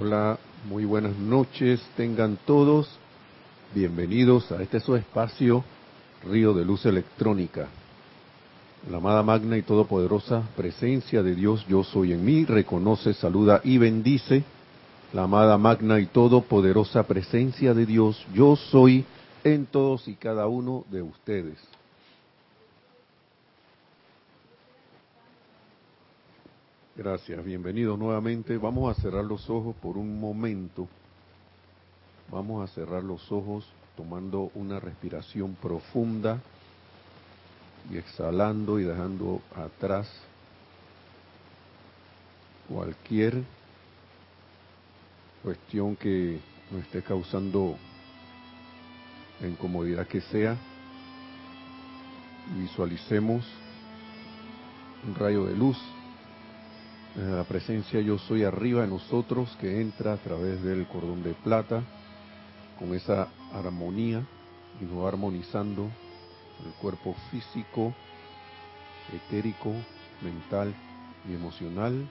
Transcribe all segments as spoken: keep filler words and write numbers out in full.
Hola, muy buenas noches, tengan todos bienvenidos a este su espacio, Río de Luz Electrónica. La amada magna y todopoderosa presencia de Dios, yo soy en mí, reconoce, saluda y bendice. La amada magna y todopoderosa presencia de Dios, yo soy en todos y cada uno de ustedes. Gracias, bienvenidos nuevamente. Vamos a cerrar los ojos por un momento. Vamos a cerrar los ojos tomando una respiración profunda y exhalando y dejando atrás cualquier cuestión que nos esté causando incomodidad que sea. Visualicemos un rayo de luz. La presencia yo soy arriba de nosotros que entra a través del cordón de plata con esa armonía y nos va armonizando el cuerpo físico, etérico, mental y emocional,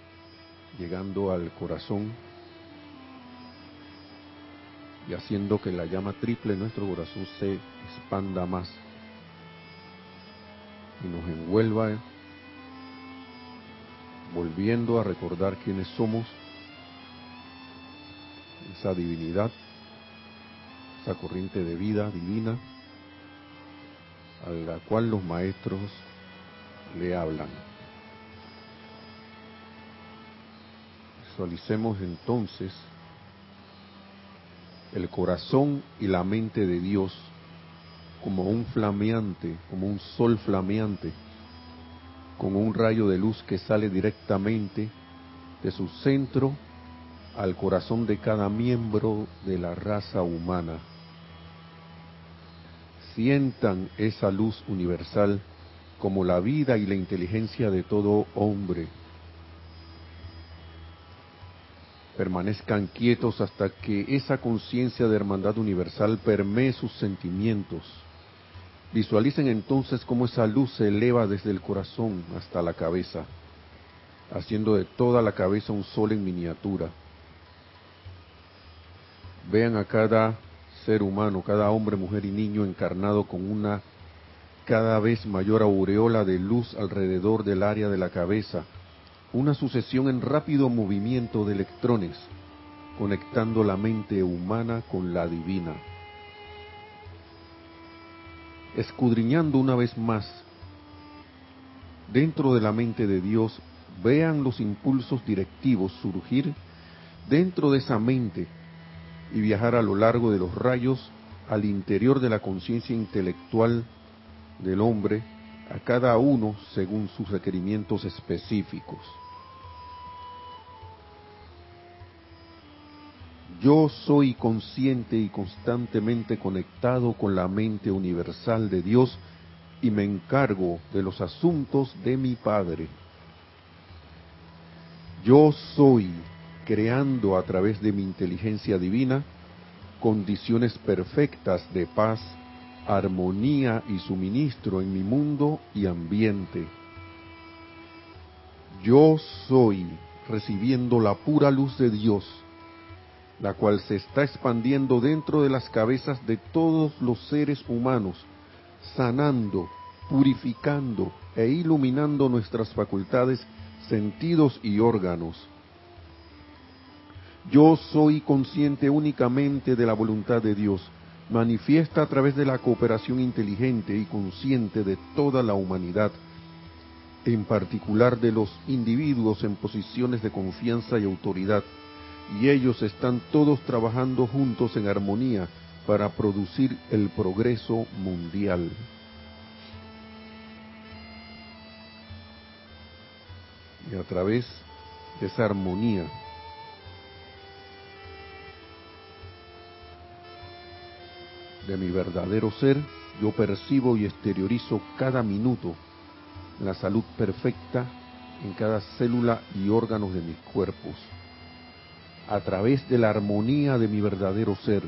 llegando al corazón y haciendo que la llama triple en nuestro corazón se expanda más y nos envuelva, volviendo a recordar quiénes somos, esa divinidad, esa corriente de vida divina a la cual los maestros le hablan. Visualicemos entonces el corazón y la mente de Dios como un flameante, como un sol flameante, con un rayo de luz que sale directamente de su centro al corazón de cada miembro de la raza humana. Sientan esa luz universal como la vida y la inteligencia de todo hombre. Permanezcan quietos hasta que esa conciencia de hermandad universal permee sus sentimientos. Visualicen entonces cómo esa luz se eleva desde el corazón hasta la cabeza, haciendo de toda la cabeza un sol en miniatura. Vean a cada ser humano, cada hombre, mujer y niño encarnado con una cada vez mayor aureola de luz alrededor del área de la cabeza, una sucesión en rápido movimiento de electrones, conectando la mente humana con la divina. Escudriñando una vez más dentro de la mente de Dios, vean los impulsos directivos surgir dentro de esa mente y viajar a lo largo de los rayos al interior de la conciencia intelectual del hombre, a cada uno según sus requerimientos específicos. Yo soy consciente y constantemente conectado con la mente universal de Dios y me encargo de los asuntos de mi Padre. Yo soy creando a través de mi inteligencia divina condiciones perfectas de paz, armonía y suministro en mi mundo y ambiente. Yo soy recibiendo la pura luz de Dios, la cual se está expandiendo dentro de las cabezas de todos los seres humanos, sanando, purificando e iluminando nuestras facultades, sentidos y órganos. Yo soy consciente únicamente de la voluntad de Dios, manifiesta a través de la cooperación inteligente y consciente de toda la humanidad, en particular de los individuos en posiciones de confianza y autoridad, y ellos están todos trabajando juntos en armonía para producir el progreso mundial. Y a través de esa armonía, de mi verdadero ser, yo percibo y exteriorizo cada minuto la salud perfecta en cada célula y órganos de mis cuerpos. A través de la armonía de mi verdadero ser,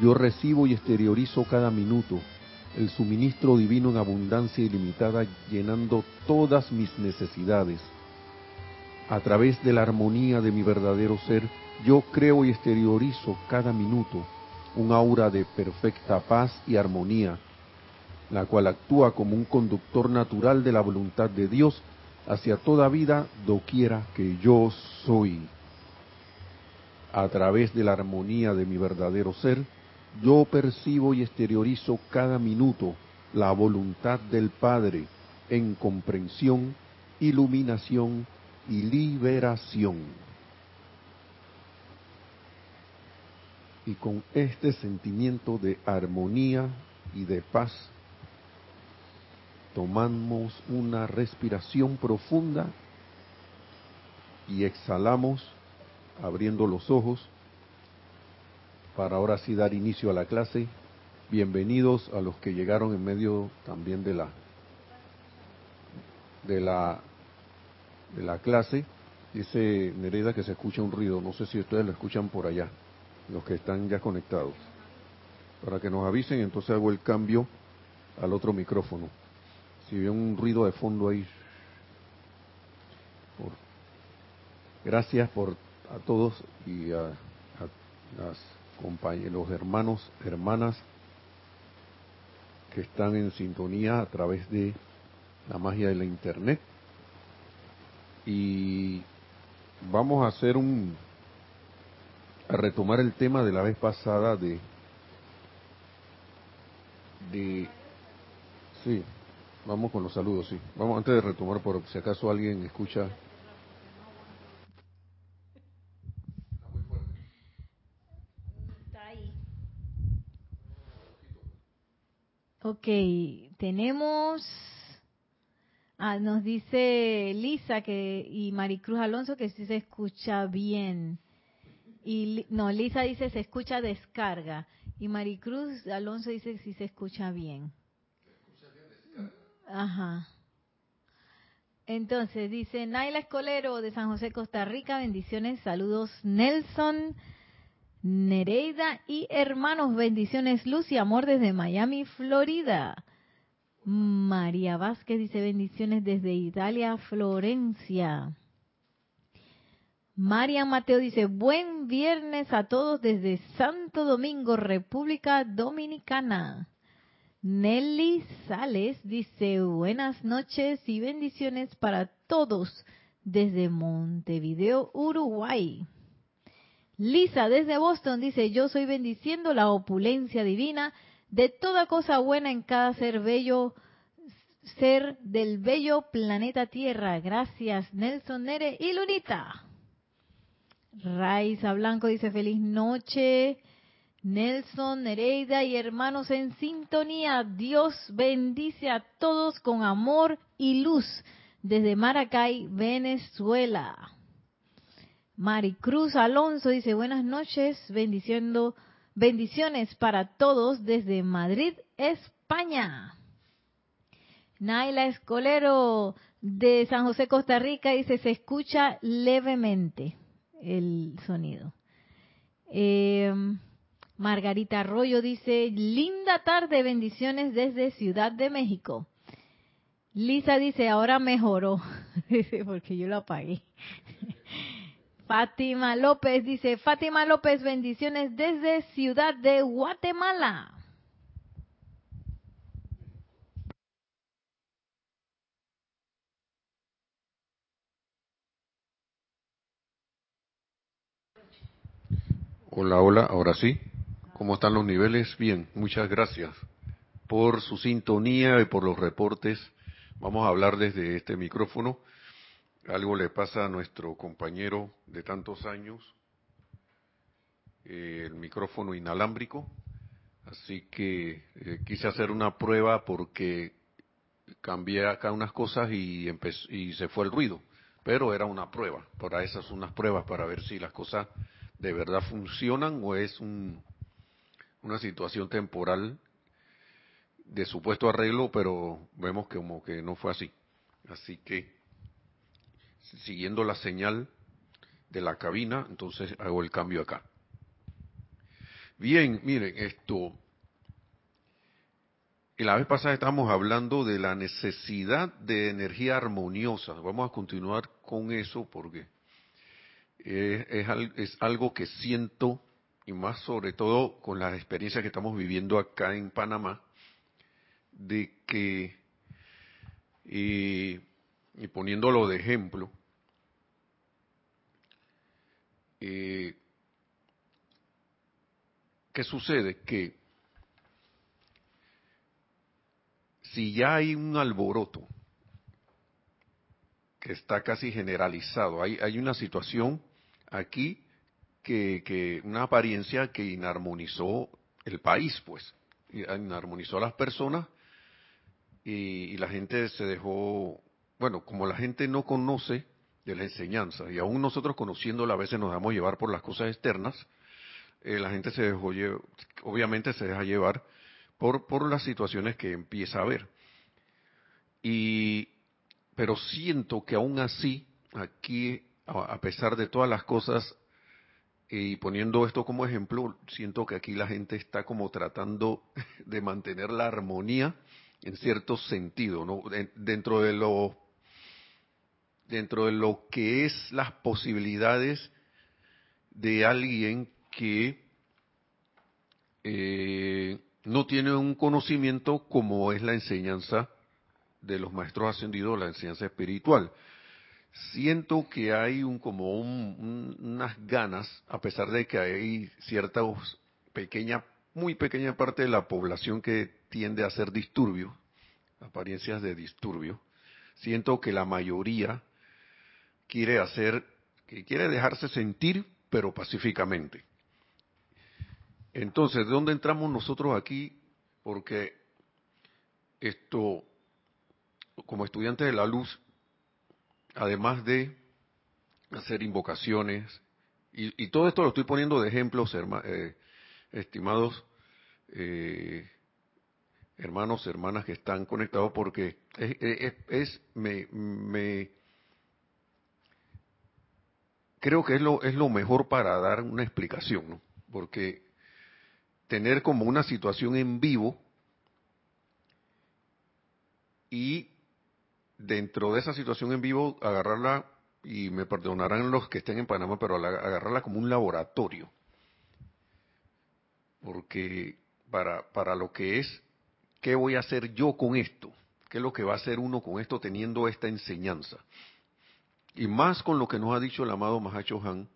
yo recibo y exteriorizo cada minuto el suministro divino en abundancia ilimitada, llenando todas mis necesidades. A través de la armonía de mi verdadero ser, yo creo y exteriorizo cada minuto un aura de perfecta paz y armonía, la cual actúa como un conductor natural de la voluntad de Dios hacia toda vida doquiera que yo soy. A través de la armonía de mi verdadero ser, yo percibo y exteriorizo cada minuto la voluntad del Padre en comprensión, iluminación y liberación. Y con este sentimiento de armonía y de paz, tomamos una respiración profunda y exhalamos abriendo los ojos, para ahora sí dar inicio a la clase. Bienvenidos a los que llegaron en medio también de la de la de la clase. Dice Nereida que se escucha un ruido, no sé si ustedes lo escuchan por allá, los que están ya conectados. Para que nos avisen, entonces hago el cambio al otro micrófono. Si ven un ruido de fondo ahí. Por... Gracias por a todos y a, a las compañeros, hermanos, hermanas que están en sintonía a través de la magia de la internet. Y vamos a hacer un a retomar el tema de la vez pasada de de sí, vamos con los saludos, sí. Vamos antes de retomar por si acaso alguien escucha. Ok, tenemos, ah, nos dice Lisa que y Maricruz Alonso que sí se escucha bien. Y no, Lisa dice se escucha descarga y Maricruz Alonso dice que sí se escucha bien. ¿Se escucha bien descarga? Ajá. Entonces dice Naila Escolero de San José, Costa Rica, bendiciones, saludos Nelson, Nereida y hermanos, bendiciones, luz y amor desde Miami, Florida. María Vázquez dice bendiciones desde Italia, Florencia. María Mateo dice buen viernes a todos desde Santo Domingo, República Dominicana. Nelly Sales dice buenas noches y bendiciones para todos desde Montevideo, Uruguay. Lisa desde Boston dice, yo soy bendiciendo la opulencia divina de toda cosa buena en cada ser bello, ser del bello planeta Tierra. Gracias Nelson, Nere y Lunita. Raiza Blanco dice, feliz noche Nelson, Nereida y hermanos en sintonía. Dios bendice a todos con amor y luz desde Maracay, Venezuela. Maricruz Alonso dice, buenas noches, bendiciendo, bendiciones para todos desde Madrid, España. Naila Escolero de San José, Costa Rica, dice, se escucha levemente el sonido. Eh, Margarita Arroyo dice, linda tarde, bendiciones desde Ciudad de México. Lisa dice, ahora mejoró, dice, porque yo lo apagué. Fátima López dice, Fátima López, bendiciones desde Ciudad de Guatemala. Hola, hola, ahora sí. ¿Cómo están los niveles? Bien, muchas gracias por su sintonía y por los reportes. Vamos a hablar desde este micrófono. Algo le pasa a nuestro compañero de tantos años, eh, el micrófono inalámbrico, así que eh, quise hacer una prueba porque cambié acá unas cosas y, empe- y se fue el ruido, pero era una prueba, para esas unas pruebas, para ver si las cosas de verdad funcionan o es un, una situación temporal de supuesto arreglo, pero vemos que como que no fue así, así que siguiendo la señal de la cabina, entonces hago el cambio acá. Bien, miren, esto Y la vez pasada estábamos hablando de la necesidad de energía armoniosa. Vamos a continuar con eso porque es, es, es algo que siento, y más sobre todo con las experiencias que estamos viviendo acá en Panamá, de que, y, y poniéndolo de ejemplo, eh, ¿qué sucede? Que si ya hay un alboroto que está casi generalizado, hay, hay una situación aquí que, que una apariencia que inarmonizó el país, pues, inarmonizó a las personas, y, y la gente se dejó, bueno, como la gente no conoce de las enseñanzas, y aún nosotros conociéndola a veces nos dejamos llevar por las cosas externas, eh, la gente se dejó, obviamente se deja llevar, Por, por las situaciones que empieza a ver. Y, pero siento que aún así, aquí, a, a pesar de todas las cosas, y poniendo esto como ejemplo, siento que aquí la gente está como tratando de mantener la armonía en cierto sentido, ¿no? De, dentro de lo, dentro de lo que es las posibilidades de alguien que... Eh, no tiene un conocimiento como es la enseñanza de los maestros ascendidos, la enseñanza espiritual. Siento que hay un como un, un, unas ganas, a pesar de que hay cierta pequeña, muy pequeña parte de la población que tiende a hacer disturbios, apariencias de disturbio. Siento que la mayoría quiere hacer, que quiere dejarse sentir, pero pacíficamente. Entonces, ¿de dónde entramos nosotros aquí? Porque esto, como estudiantes de la luz, además de hacer invocaciones, y, y todo esto lo estoy poniendo de ejemplos, herma, eh, estimados eh, hermanos, hermanas que están conectados, porque es, es, es me, me creo que es lo es lo mejor para dar una explicación, ¿no? Porque tener como una situación en vivo, y dentro de esa situación en vivo agarrarla, y me perdonarán los que estén en Panamá, pero agarrarla como un laboratorio, porque para, para lo que es, ¿qué voy a hacer yo con esto? ¿Qué es lo que va a hacer uno con esto teniendo esta enseñanza? Y más con lo que nos ha dicho el amado Mahá Chohán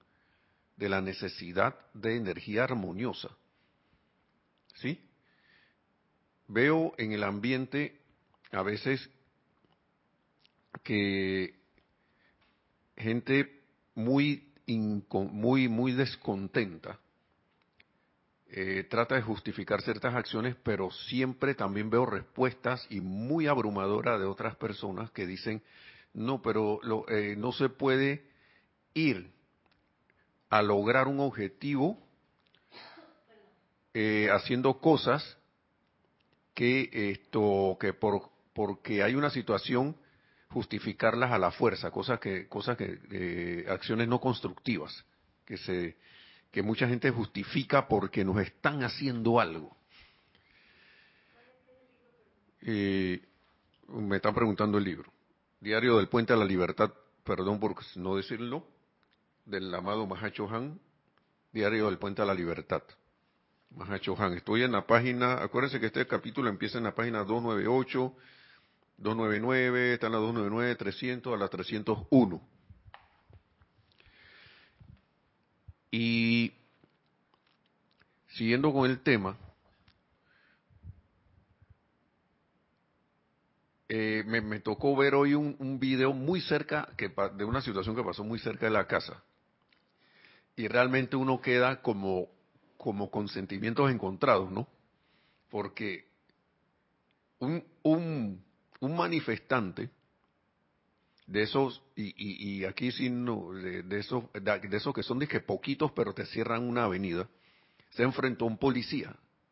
de la necesidad de energía armoniosa. ¿Sí? Veo en el ambiente a veces que gente muy, muy, muy descontenta eh, trata de justificar ciertas acciones, pero siempre también veo respuestas, y muy abrumadora, de otras personas que dicen, no, pero lo, eh, no se puede ir a lograr un objetivo Eh, haciendo cosas que esto que por porque hay una situación, justificarlas a la fuerza, cosas que cosas que eh, acciones no constructivas que se que mucha gente justifica porque nos están haciendo algo. Eh, me están preguntando el libro Diario del Puente a la Libertad, perdón por no decirlo, del amado Mahá Chohán, Diario del Puente a la Libertad, Mahá Chohán. Estoy en la página, acuérdense que este capítulo empieza en la página doscientos noventa y ocho, doscientos noventa y nueve, está en la doscientos noventa y nueve, trescientos, a la trescientos uno. Y siguiendo con el tema, eh, me, me tocó ver hoy un, un video muy cerca, que, de una situación que pasó muy cerca de la casa. Y realmente uno queda como... como con sentimientos encontrados, ¿no? Porque un, un, un manifestante de esos, y, y, y aquí sí, no, de, de esos de esos que son dizque poquitos, pero te cierran una avenida, se enfrentó a un policía,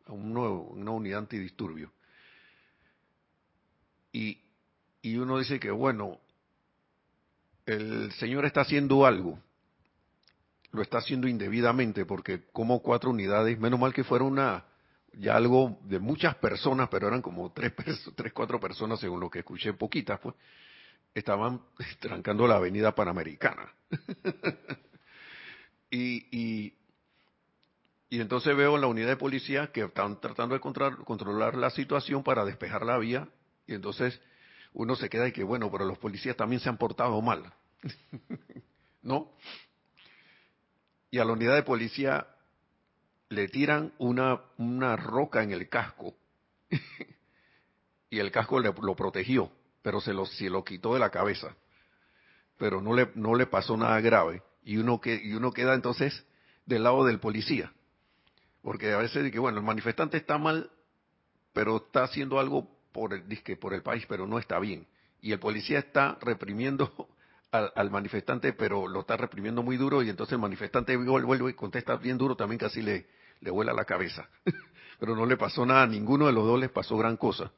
a un nuevo, una unidad antidisturbio. Y, y uno dice que, bueno, el señor está haciendo algo, lo está haciendo indebidamente, porque como cuatro unidades, menos mal que fuera una ya algo de muchas personas, pero eran como tres, tres cuatro personas, según lo que escuché, poquitas, pues, estaban trancando la avenida Panamericana. y, y, y entonces veo en la unidad de policía que están tratando de controlar, controlar la situación para despejar la vía, y entonces uno se queda y que, bueno, pero los policías también se han portado mal, ¿no? Y a la unidad de policía le tiran una, una roca en el casco, y el casco le, lo protegió, pero se lo, se lo quitó de la cabeza, pero no le, no le pasó nada grave, y uno, que, y uno queda entonces del lado del policía, porque a veces dice, bueno, el manifestante está mal, pero está haciendo algo por el, dizque por el país, pero no está bien, y el policía está reprimiendo Al, al manifestante, pero lo está reprimiendo muy duro, y entonces el manifestante vuelve y contesta bien duro también, casi le, le vuela la cabeza. Pero no le pasó nada, a ninguno de los dos les pasó gran cosa.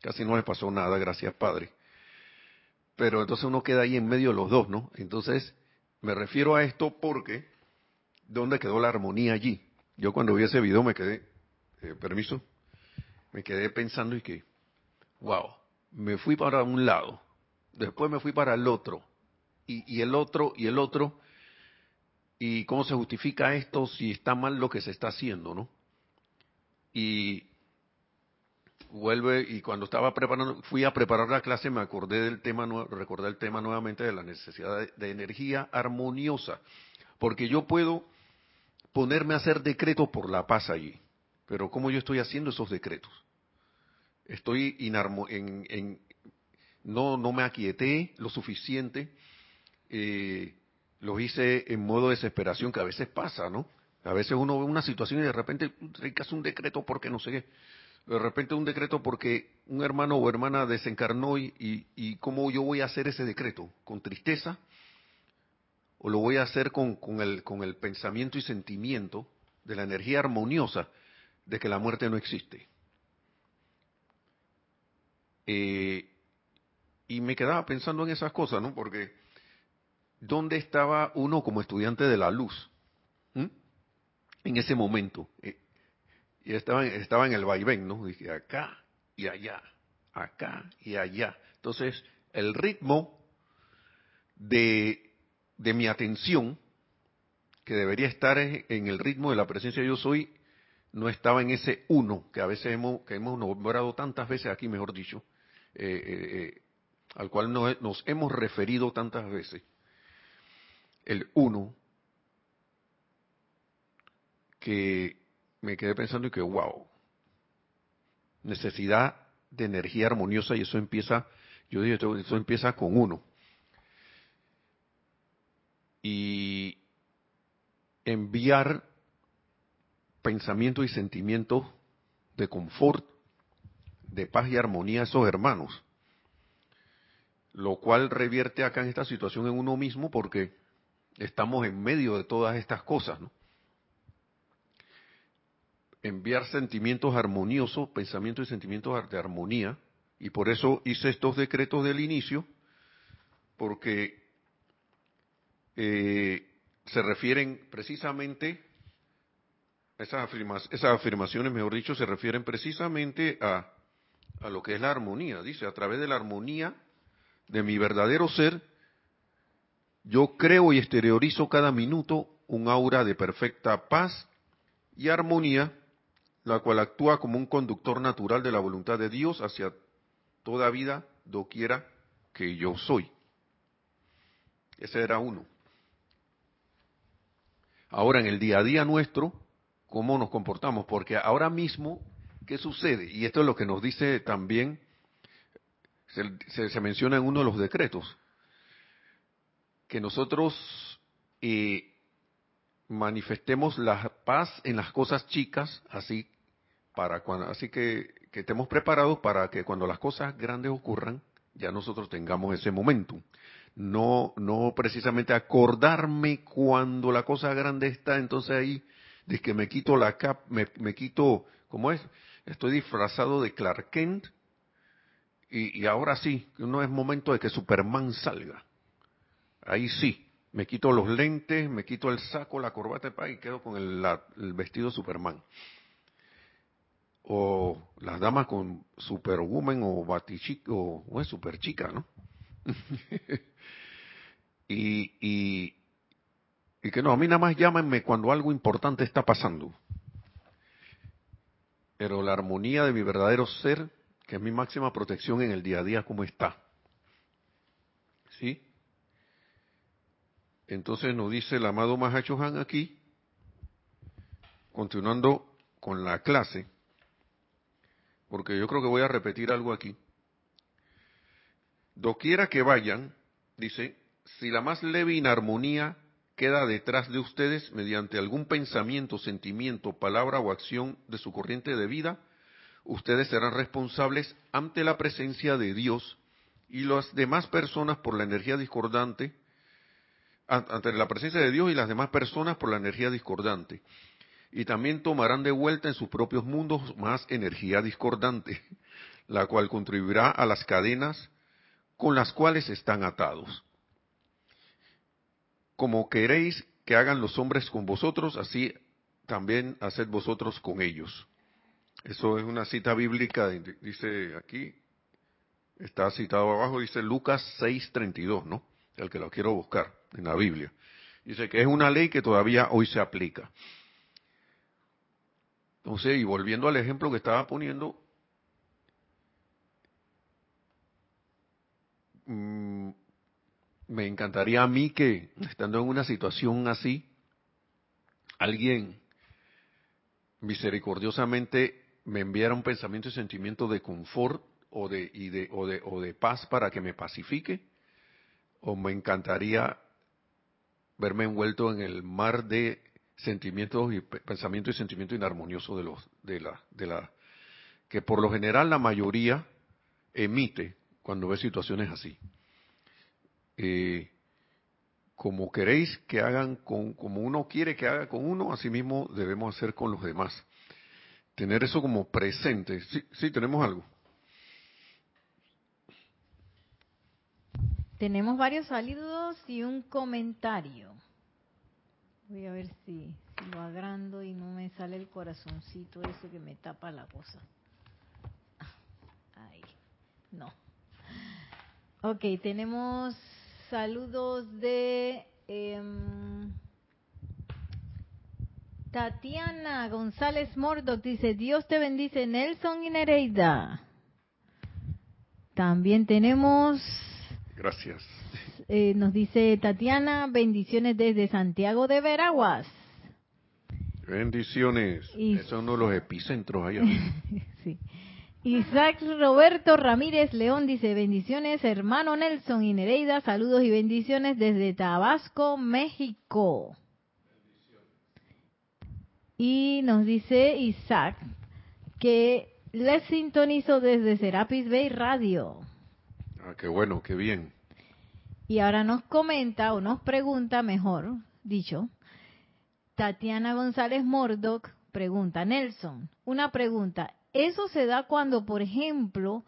Casi no les pasó nada, gracias Padre. Pero entonces uno queda ahí en medio de los dos, ¿no? Entonces, me refiero a esto porque, ¿dónde quedó la armonía allí? Yo cuando vi ese video me quedé, eh, permiso, me quedé pensando y que, wow, me fui para un lado, después me fui para el otro, Y, y el otro, y el otro, y cómo se justifica esto si está mal lo que se está haciendo, ¿no? Y vuelve, y cuando estaba preparando, fui a preparar la clase, me acordé del tema, recordé el tema nuevamente de la necesidad de, de energía armoniosa, porque yo puedo ponerme a hacer decretos por la paz allí, pero ¿cómo yo estoy haciendo esos decretos? Estoy inarmo, en, en, no, no me aquieté lo suficiente. Eh, los hice en modo de desesperación, que a veces pasa, ¿no? A veces uno ve una situación y de repente hay que hacer un decreto porque no sé qué. De repente un decreto porque un hermano o hermana desencarnó y, y, y ¿cómo yo voy a hacer ese decreto? ¿Con tristeza? ¿O lo voy a hacer con, con, el, con el pensamiento y sentimiento de la energía armoniosa de que la muerte no existe? Eh, y me quedaba pensando en esas cosas, ¿no? Porque ¿dónde estaba uno como estudiante de la luz? ¿Mm? En ese momento. Eh, y estaba, estaba en el vaivén, ¿no? Dije, acá y allá, acá y allá. Entonces, el ritmo de, de mi atención, que debería estar en el ritmo de la presencia de yo soy, no estaba en ese uno, que a veces hemos, que hemos nombrado tantas veces aquí, mejor dicho, eh, eh, eh, al cual nos, nos hemos referido tantas veces. El uno, que me quedé pensando y que wow, necesidad de energía armoniosa, y eso empieza, yo digo, esto, eso empieza con uno. Y enviar pensamientos y sentimientos de confort, de paz y armonía a esos hermanos, lo cual revierte acá en esta situación en uno mismo, porque estamos en medio de todas estas cosas, ¿no? Enviar sentimientos armoniosos, pensamientos y sentimientos de armonía, y por eso hice estos decretos del inicio, porque eh, se refieren precisamente, esas, afirma, esas afirmaciones, mejor dicho, se refieren precisamente a, a lo que es la armonía. Dice, a través de la armonía de mi verdadero ser, yo creo y exteriorizo cada minuto un aura de perfecta paz y armonía, la cual actúa como un conductor natural de la voluntad de Dios hacia toda vida, doquiera que yo soy. Ese era uno. Ahora, en el día a día nuestro, ¿cómo nos comportamos? Porque ahora mismo, ¿qué sucede? Y esto es lo que nos dice también, se, se, se menciona en uno de los decretos, que nosotros eh, manifestemos la paz en las cosas chicas, así para cuando, así que, que estemos preparados para que cuando las cosas grandes ocurran, ya nosotros tengamos ese momentum. No, no precisamente acordarme cuando la cosa grande está, entonces ahí, de que me quito la cap, me, me quito, ¿cómo es? Estoy disfrazado de Clark Kent, y, y ahora sí, no es momento de que Superman salga. Ahí sí, me quito los lentes, me quito el saco, la corbata y quedo con el, la, el vestido Superman. o las damas con superwoman o batichico, o es superchica, ¿no? y, y, y que no, a mí nada más llámenme cuando algo importante está pasando. Pero la armonía de mi verdadero ser, que es mi máxima protección en el día a día, ¿cómo está? ¿Sí? Entonces nos dice el amado Mahá Chohán aquí, continuando con la clase, porque yo creo que voy a repetir algo aquí. Doquiera que vayan, dice, si la más leve inarmonía queda detrás de ustedes mediante algún pensamiento, sentimiento, palabra o acción de su corriente de vida, ustedes serán responsables ante la presencia de Dios y las demás personas por la energía discordante, ante la presencia de Dios y las demás personas por la energía discordante. Y también tomarán de vuelta en sus propios mundos más energía discordante, la cual contribuirá a las cadenas con las cuales están atados. Como queréis que hagan los hombres con vosotros, así también haced vosotros con ellos. Eso es una cita bíblica, dice aquí, está citado abajo, dice Lucas seis treinta y dos, ¿no? El que lo quiero buscar en la Biblia. Dice que es una ley que todavía hoy se aplica. Entonces, y volviendo al ejemplo que estaba poniendo, mmm, me encantaría a mí que, estando en una situación así, alguien misericordiosamente me enviara un pensamiento y sentimiento de confort o de, y de, o de, o de paz para que me pacifique, o me encantaría verme envuelto en el mar de sentimientos y pensamientos y sentimientos inarmoniosos de los de la de la que por lo general la mayoría emite cuando ve situaciones así. Eh, como queréis que hagan con, como uno quiere que haga con uno, así mismo debemos hacer con los demás. Tener eso como presente. Sí, sí, tenemos algo. Tenemos varios saludos y un comentario. Voy a ver si, si lo agrando y no me sale el corazoncito ese que me tapa la cosa. Ahí, no. Ok, tenemos saludos de eh, Tatiana González Mordoc, dice, Dios te bendice, Nelson y Nereida. También tenemos... Gracias. Eh, nos dice Tatiana, bendiciones desde Santiago de Veraguas. Bendiciones. Y... es uno de los epicentros allá. Sí. Isaac Roberto Ramírez León dice, bendiciones hermano Nelson y Nereida, saludos y bendiciones desde Tabasco, México. Bendiciones. Y nos dice Isaac que les sintonizo desde Serapis Bay Radio. Ah, qué bueno, qué bien. Y ahora nos comenta, o nos pregunta, mejor dicho, Tatiana González Mordoc pregunta, Nelson, una pregunta, ¿eso se da cuando, por ejemplo,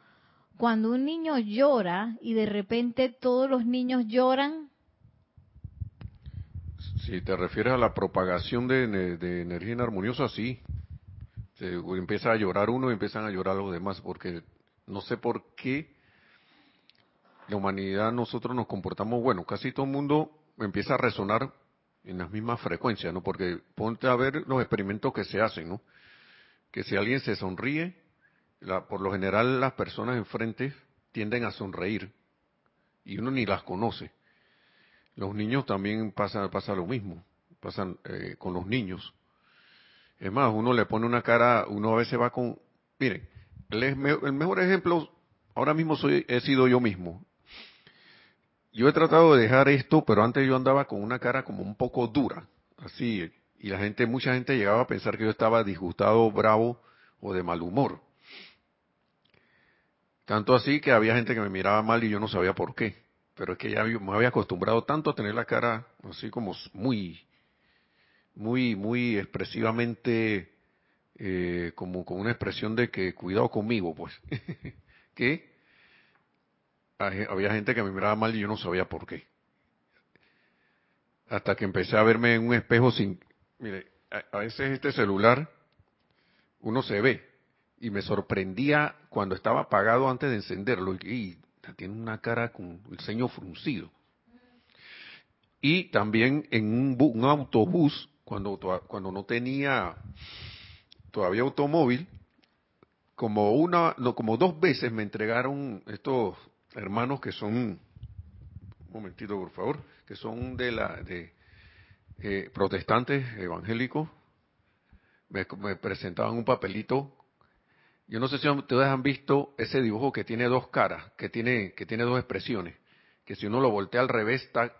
cuando un niño llora y de repente todos los niños lloran? Si te refieres a la propagación de, de energía inarmoniosa, sí. Se empieza a llorar uno y empiezan a llorar los demás, porque no sé por qué. La humanidad, nosotros nos comportamos, bueno, casi todo el mundo empieza a resonar en las mismas frecuencias, ¿no? Porque ponte a ver los experimentos que se hacen, ¿no? Que si alguien se sonríe, la, por lo general las personas enfrente tienden a sonreír y uno ni las conoce. Los niños también pasa, pasa lo mismo, pasan eh, con los niños. Es más, uno le pone una cara, uno a veces va con... Miren, el, el mejor ejemplo, ahora mismo soy, he sido yo mismo. Yo he tratado de dejar esto, pero antes yo andaba con una cara como un poco dura, así, y la gente, mucha gente llegaba a pensar que yo estaba disgustado, bravo o de mal humor. Tanto así que había gente que me miraba mal y yo no sabía por qué, pero es que ya me había acostumbrado tanto a tener la cara así como muy, muy, muy expresivamente, eh, como con una expresión de que cuidado conmigo, pues, que había gente que me miraba mal y yo no sabía por qué. Hasta que empecé a verme en un espejo sin... Mire, a, a veces este celular, uno se ve, y me sorprendía cuando estaba apagado antes de encenderlo, y, y tiene una cara con el ceño fruncido. Y también en un, bu, un autobús, cuando, cuando no tenía todavía automóvil, como una, no, como dos veces me entregaron estos hermanos que son, un momentito por favor, que son de la de eh, protestantes evangélicos, me, me presentaban un papelito. Yo no sé si ustedes han visto ese dibujo que tiene dos caras, que tiene que tiene dos expresiones, que si uno lo voltea al revés está,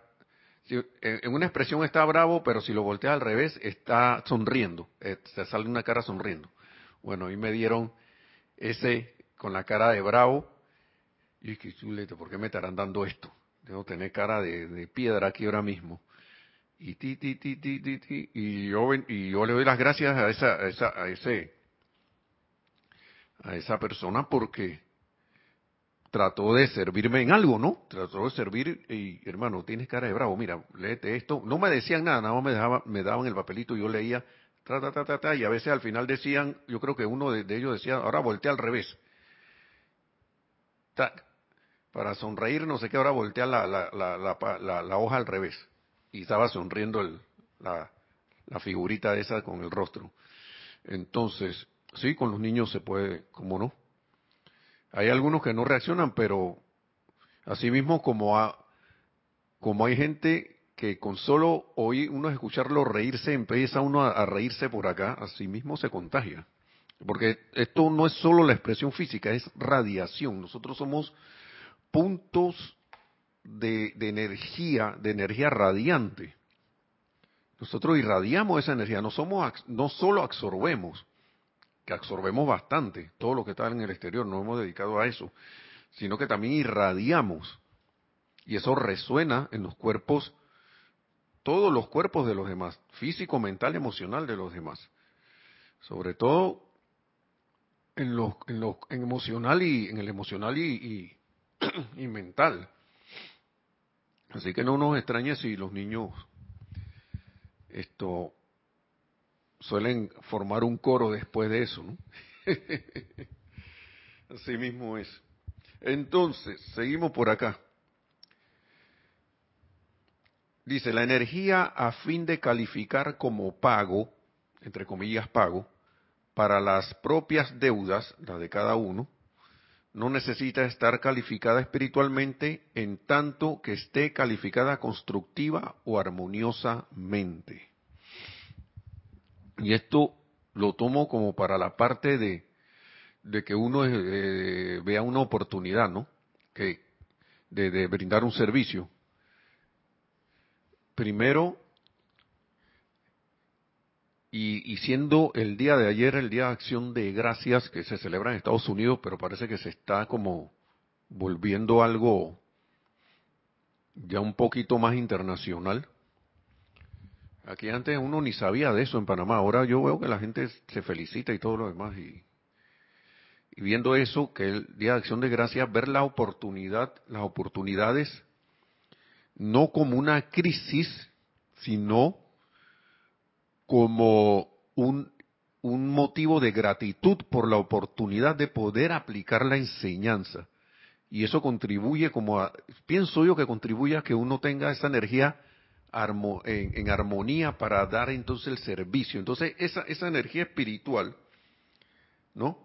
si, en una expresión está bravo, pero si lo voltea al revés está sonriendo, eh, se sale una cara sonriendo. Bueno, ahí me dieron ese con la cara de bravo, y es que chulete, ¿por qué me estarán dando esto? Debo tener cara de, de piedra aquí ahora mismo. Y ti ti ti ti ti, ti y yo y yo le doy las gracias a esa a esa a ese a esa persona, porque trató de servirme en algo, ¿no? Trató de servir, y hermano, tienes cara de bravo, mira, léete esto. No me decían nada, nada más me, dejaba, me daban el papelito, yo leía, tra, ta, ta, ta, ta, y a veces al final decían, yo creo que uno de, de ellos decía, ahora voltea al revés. Ta, para sonreír, no sé qué, ahora voltea la, la, la, la, la, la hoja al revés. Y estaba sonriendo el, la, la figurita esa con el rostro. Entonces... sí, con los niños se puede, ¿cómo no? Hay algunos que no reaccionan, pero así mismo como, a, como hay gente que con solo oír uno escucharlo reírse, empieza uno a, a reírse por acá, así mismo se contagia. Porque esto no es solo la expresión física, es radiación. Nosotros somos puntos de, de energía, de energía radiante. Nosotros irradiamos esa energía, no, somos, no solo absorbemos, que absorbemos bastante, todo lo que está en el exterior, nos hemos dedicado a eso, sino que también irradiamos, y eso resuena en los cuerpos, todos los cuerpos de los demás, físico, mental, emocional de los demás, sobre todo en los, en los en emocional y en el emocional y, y, y mental. Así que no nos extrañe si los niños esto suelen formar un coro después de eso, ¿no? Así mismo es. Entonces, seguimos por acá. Dice, la energía a fin de calificar como pago, entre comillas pago, para las propias deudas, las de cada uno, no necesita estar calificada espiritualmente en tanto que esté calificada constructiva o armoniosamente. Y esto lo tomo como para la parte de, de que uno eh, vea una oportunidad, ¿no? Que de, de brindar un servicio. Primero, y, y siendo el día de ayer, el Día de Acción de Gracias, que se celebra en Estados Unidos, pero parece que se está como volviendo algo ya un poquito más internacional. Aquí antes uno ni sabía de eso en Panamá. Ahora yo veo que la gente se felicita y todo lo demás. Y, y viendo eso, que el Día de Acción de Gracias, ver la oportunidad, las oportunidades, no como una crisis, sino como un, un motivo de gratitud por la oportunidad de poder aplicar la enseñanza. Y eso contribuye como a, pienso yo que contribuye a que uno tenga esa energía Armo, en, en armonía para dar entonces el servicio. Entonces esa esa energía espiritual, ¿no?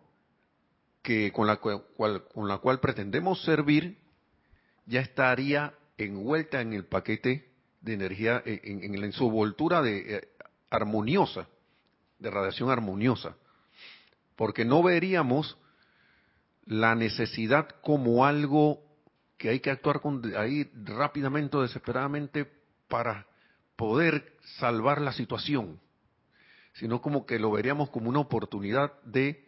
Que con la cual, cual con la cual pretendemos servir, ya estaría envuelta en el paquete de energía, en, en, en su envoltura de eh, armoniosa, de radiación armoniosa, porque no veríamos la necesidad como algo que hay que actuar con ahí rápidamente o desesperadamente para poder salvar la situación, sino como que lo veríamos como una oportunidad de,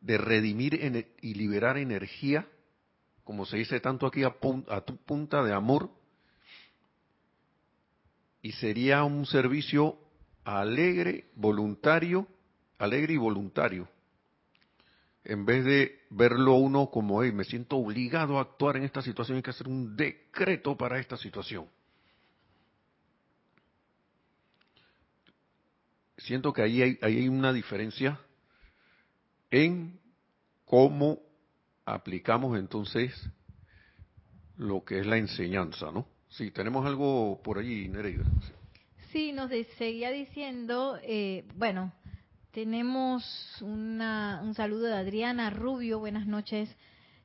de redimir en, y liberar energía, como se dice tanto aquí, a, pun, a tu punta de amor, y sería un servicio alegre, voluntario, alegre y voluntario, en vez de verlo uno como, hey, me siento obligado a actuar en esta situación, hay que hacer un decreto para esta situación. Siento que ahí hay, ahí hay una diferencia en cómo aplicamos entonces lo que es la enseñanza, ¿no? Sí, tenemos algo por allí, Nereida. Sí, nos de, seguía diciendo, eh, bueno, tenemos una, un saludo de Adriana Rubio, buenas noches,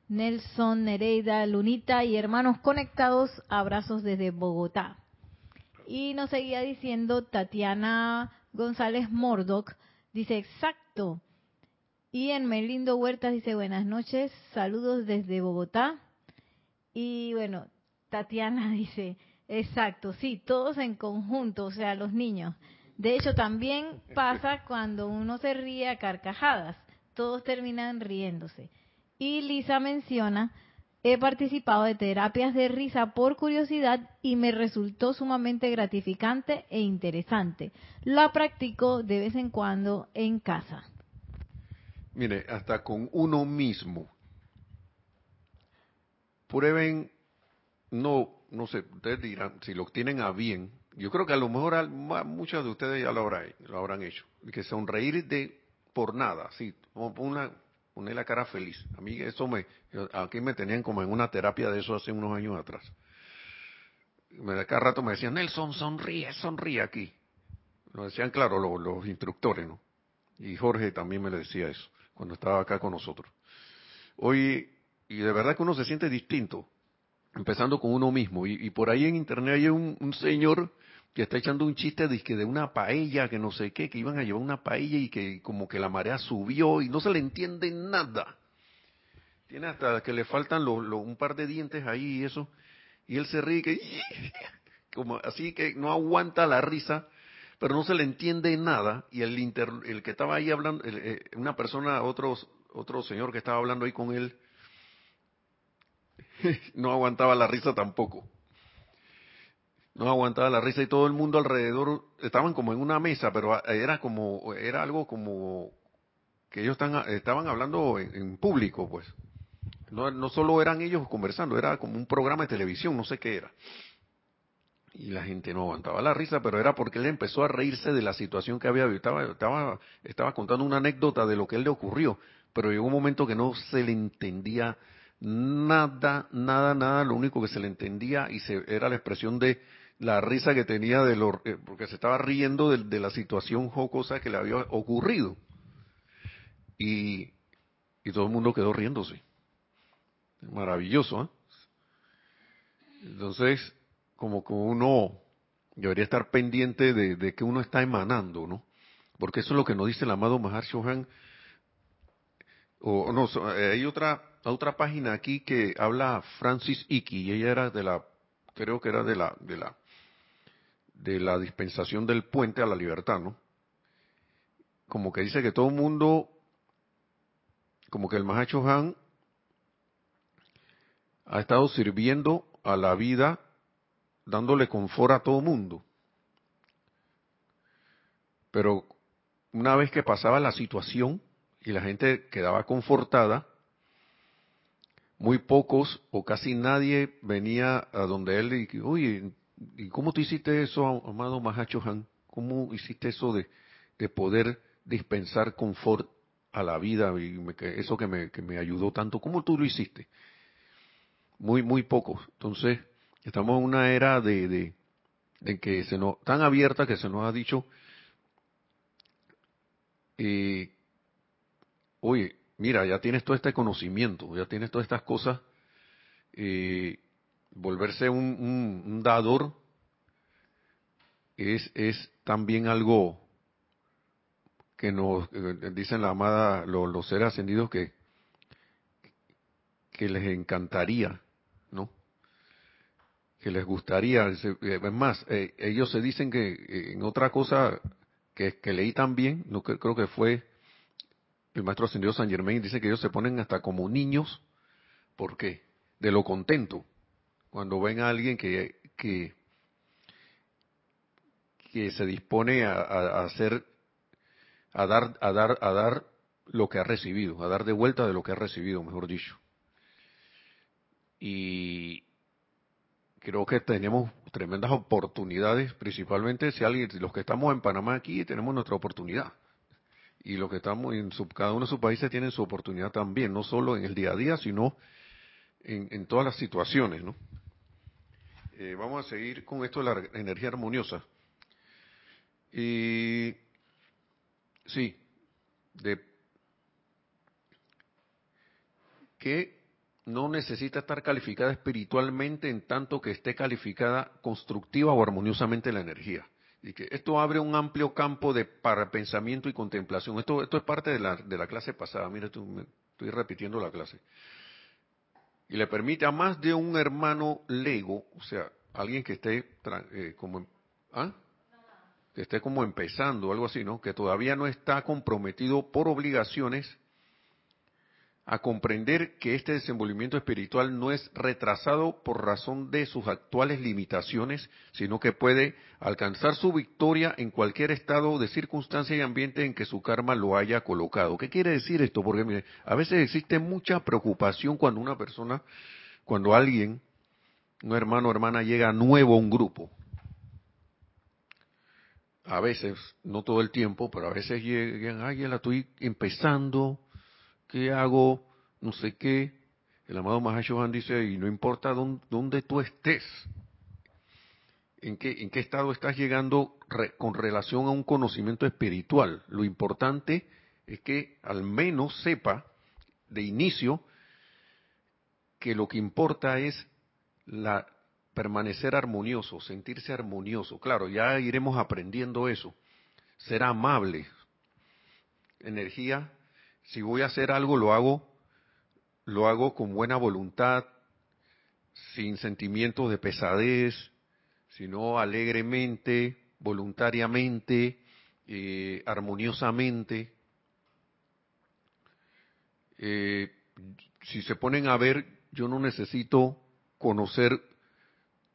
Nelson, Nereida, Lunita y hermanos conectados, abrazos desde Bogotá. Y nos seguía diciendo Tatiana González Mordoc, dice, exacto. Y en Melindo Huertas dice, buenas noches, saludos desde Bogotá. Y bueno, Tatiana dice, exacto, sí, todos en conjunto, o sea, los niños. De hecho, también pasa cuando uno se ríe a carcajadas, todos terminan riéndose. Y Lisa menciona, he participado de terapias de risa por curiosidad y me resultó sumamente gratificante e interesante. La practico de vez en cuando en casa. Mire, hasta con uno mismo. Prueben, no no sé, ustedes dirán, si lo tienen a bien, yo creo que a lo mejor al, muchas de ustedes ya lo habrán, lo habrán hecho, que sonreír de por nada, así, una, poner la cara feliz. A mí eso me, aquí me tenían como en una terapia de eso hace unos años atrás. Cada rato me decían, Nelson, sonríe, sonríe aquí. Lo decían, claro, los, los instructores, ¿no? Y Jorge también me lo decía eso, cuando estaba acá con nosotros. Hoy... Y de verdad que uno se siente distinto, empezando con uno mismo. Y, y por ahí en internet hay un, un señor que está echando un chiste de, que de una paella, que no sé qué, que iban a llevar una paella y que como que la marea subió y no se le entiende nada. Tiene hasta que le faltan lo, lo, un par de dientes ahí y eso. Y él se ríe, que como así que no aguanta la risa, pero no se le entiende nada. Y el, inter, el que estaba ahí hablando, el, eh, una persona, otro, otro señor que estaba hablando ahí con él, no aguantaba la risa tampoco. No aguantaba la risa y todo el mundo alrededor estaban como en una mesa, pero era como era algo como que ellos están, estaban hablando en, en público, pues. No, no solo eran ellos conversando, era como un programa de televisión, no sé qué era. Y la gente no aguantaba la risa, pero era porque él empezó a reírse de la situación que había vivido. Estaba, estaba, estaba contando una anécdota de lo que a él le ocurrió, pero llegó un momento que no se le entendía nada, nada, nada, lo único que se le entendía y se era la expresión de la risa que tenía, de lo, eh, porque se estaba riendo de, de la situación jocosa que le había ocurrido. Y, y todo el mundo quedó riéndose. Maravilloso, ¿eh? Entonces, como que uno debería estar pendiente de, de que uno está emanando, ¿no? Porque eso es lo que nos dice el amado Mahá Chohán. O no, hay otra... otra página aquí que habla Francis Iki, y ella era de la, creo que era de la, de la, de la dispensación del Puente a la Libertad, ¿no? Como que dice que todo el mundo, como que el Mahá Chohán ha estado sirviendo a la vida, dándole confort a todo el mundo. Pero una vez que pasaba la situación y la gente quedaba confortada, muy pocos o casi nadie venía a donde él y, oye, ¿y cómo tú hiciste eso, amado Mahá Chohán? ¿Cómo hiciste eso de, de poder dispensar confort a la vida? Y me, eso que me, que me ayudó tanto, ¿cómo tú lo hiciste? Muy, muy pocos. Entonces, estamos en una era de, de, de que se nos, tan abierta que se nos ha dicho, eh, oye, mira, ya tienes todo este conocimiento, ya tienes todas estas cosas, eh, volverse un, un, un dador es, es también algo que nos eh, dicen la amada, lo, los seres ascendidos que, que les encantaría, ¿no? Que les gustaría, es más, eh, ellos se dicen que eh, en otra cosa que, que leí también, no, que, creo que fue el maestro ascendido San Germán, dice que ellos se ponen hasta como niños, ¿por qué? De lo contento. Cuando ven a alguien que que, que se dispone a, a hacer, a dar, a dar, a dar lo que ha recibido, a dar de vuelta de lo que ha recibido, mejor dicho. Y creo que tenemos tremendas oportunidades, principalmente si alguien, los que estamos en Panamá aquí tenemos nuestra oportunidad. y los que estamos en su, cada uno de sus países tienen su oportunidad también, no solo en el día a día, sino en, en todas las situaciones, ¿no? Eh, vamos a seguir con esto de la energía armoniosa. Y sí, de que no necesita estar calificada espiritualmente en tanto que esté calificada constructiva o armoniosamente la energía. Y que esto abre un amplio campo de para pensamiento y contemplación. Esto, esto es parte de la, de la clase pasada. Mira, tú, me, estoy repitiendo la clase. Y le permite a más de un hermano lego, o sea, alguien que esté eh, como ¿ah? que esté como empezando, algo así, ¿no? Que todavía no está comprometido por obligaciones a comprender que este desenvolvimiento espiritual no es retrasado por razón de sus actuales limitaciones, sino que puede alcanzar su victoria en cualquier estado de circunstancia y ambiente en que su karma lo haya colocado. ¿Qué quiere decir esto? Porque mire, a veces existe mucha preocupación cuando una persona, cuando alguien, un hermano o hermana llega nuevo a un grupo. A veces, no todo el tiempo, pero a veces llegan, ay, ya la estoy empezando, ¿qué hago? No sé qué. El amado Mahá Chohán dice, y no importa dónde, dónde tú estés, en qué, en qué estado estás llegando re, con relación a un conocimiento espiritual. Lo importante es que al menos sepa de inicio que lo que importa es la permanecer armonioso, sentirse armonioso. Claro, ya iremos aprendiendo eso. Ser amable. Energía. Si voy a hacer algo, lo hago, lo hago con buena voluntad, sin sentimientos de pesadez, sino alegremente, voluntariamente, eh, armoniosamente. Eh, si se ponen a ver, yo no necesito conocer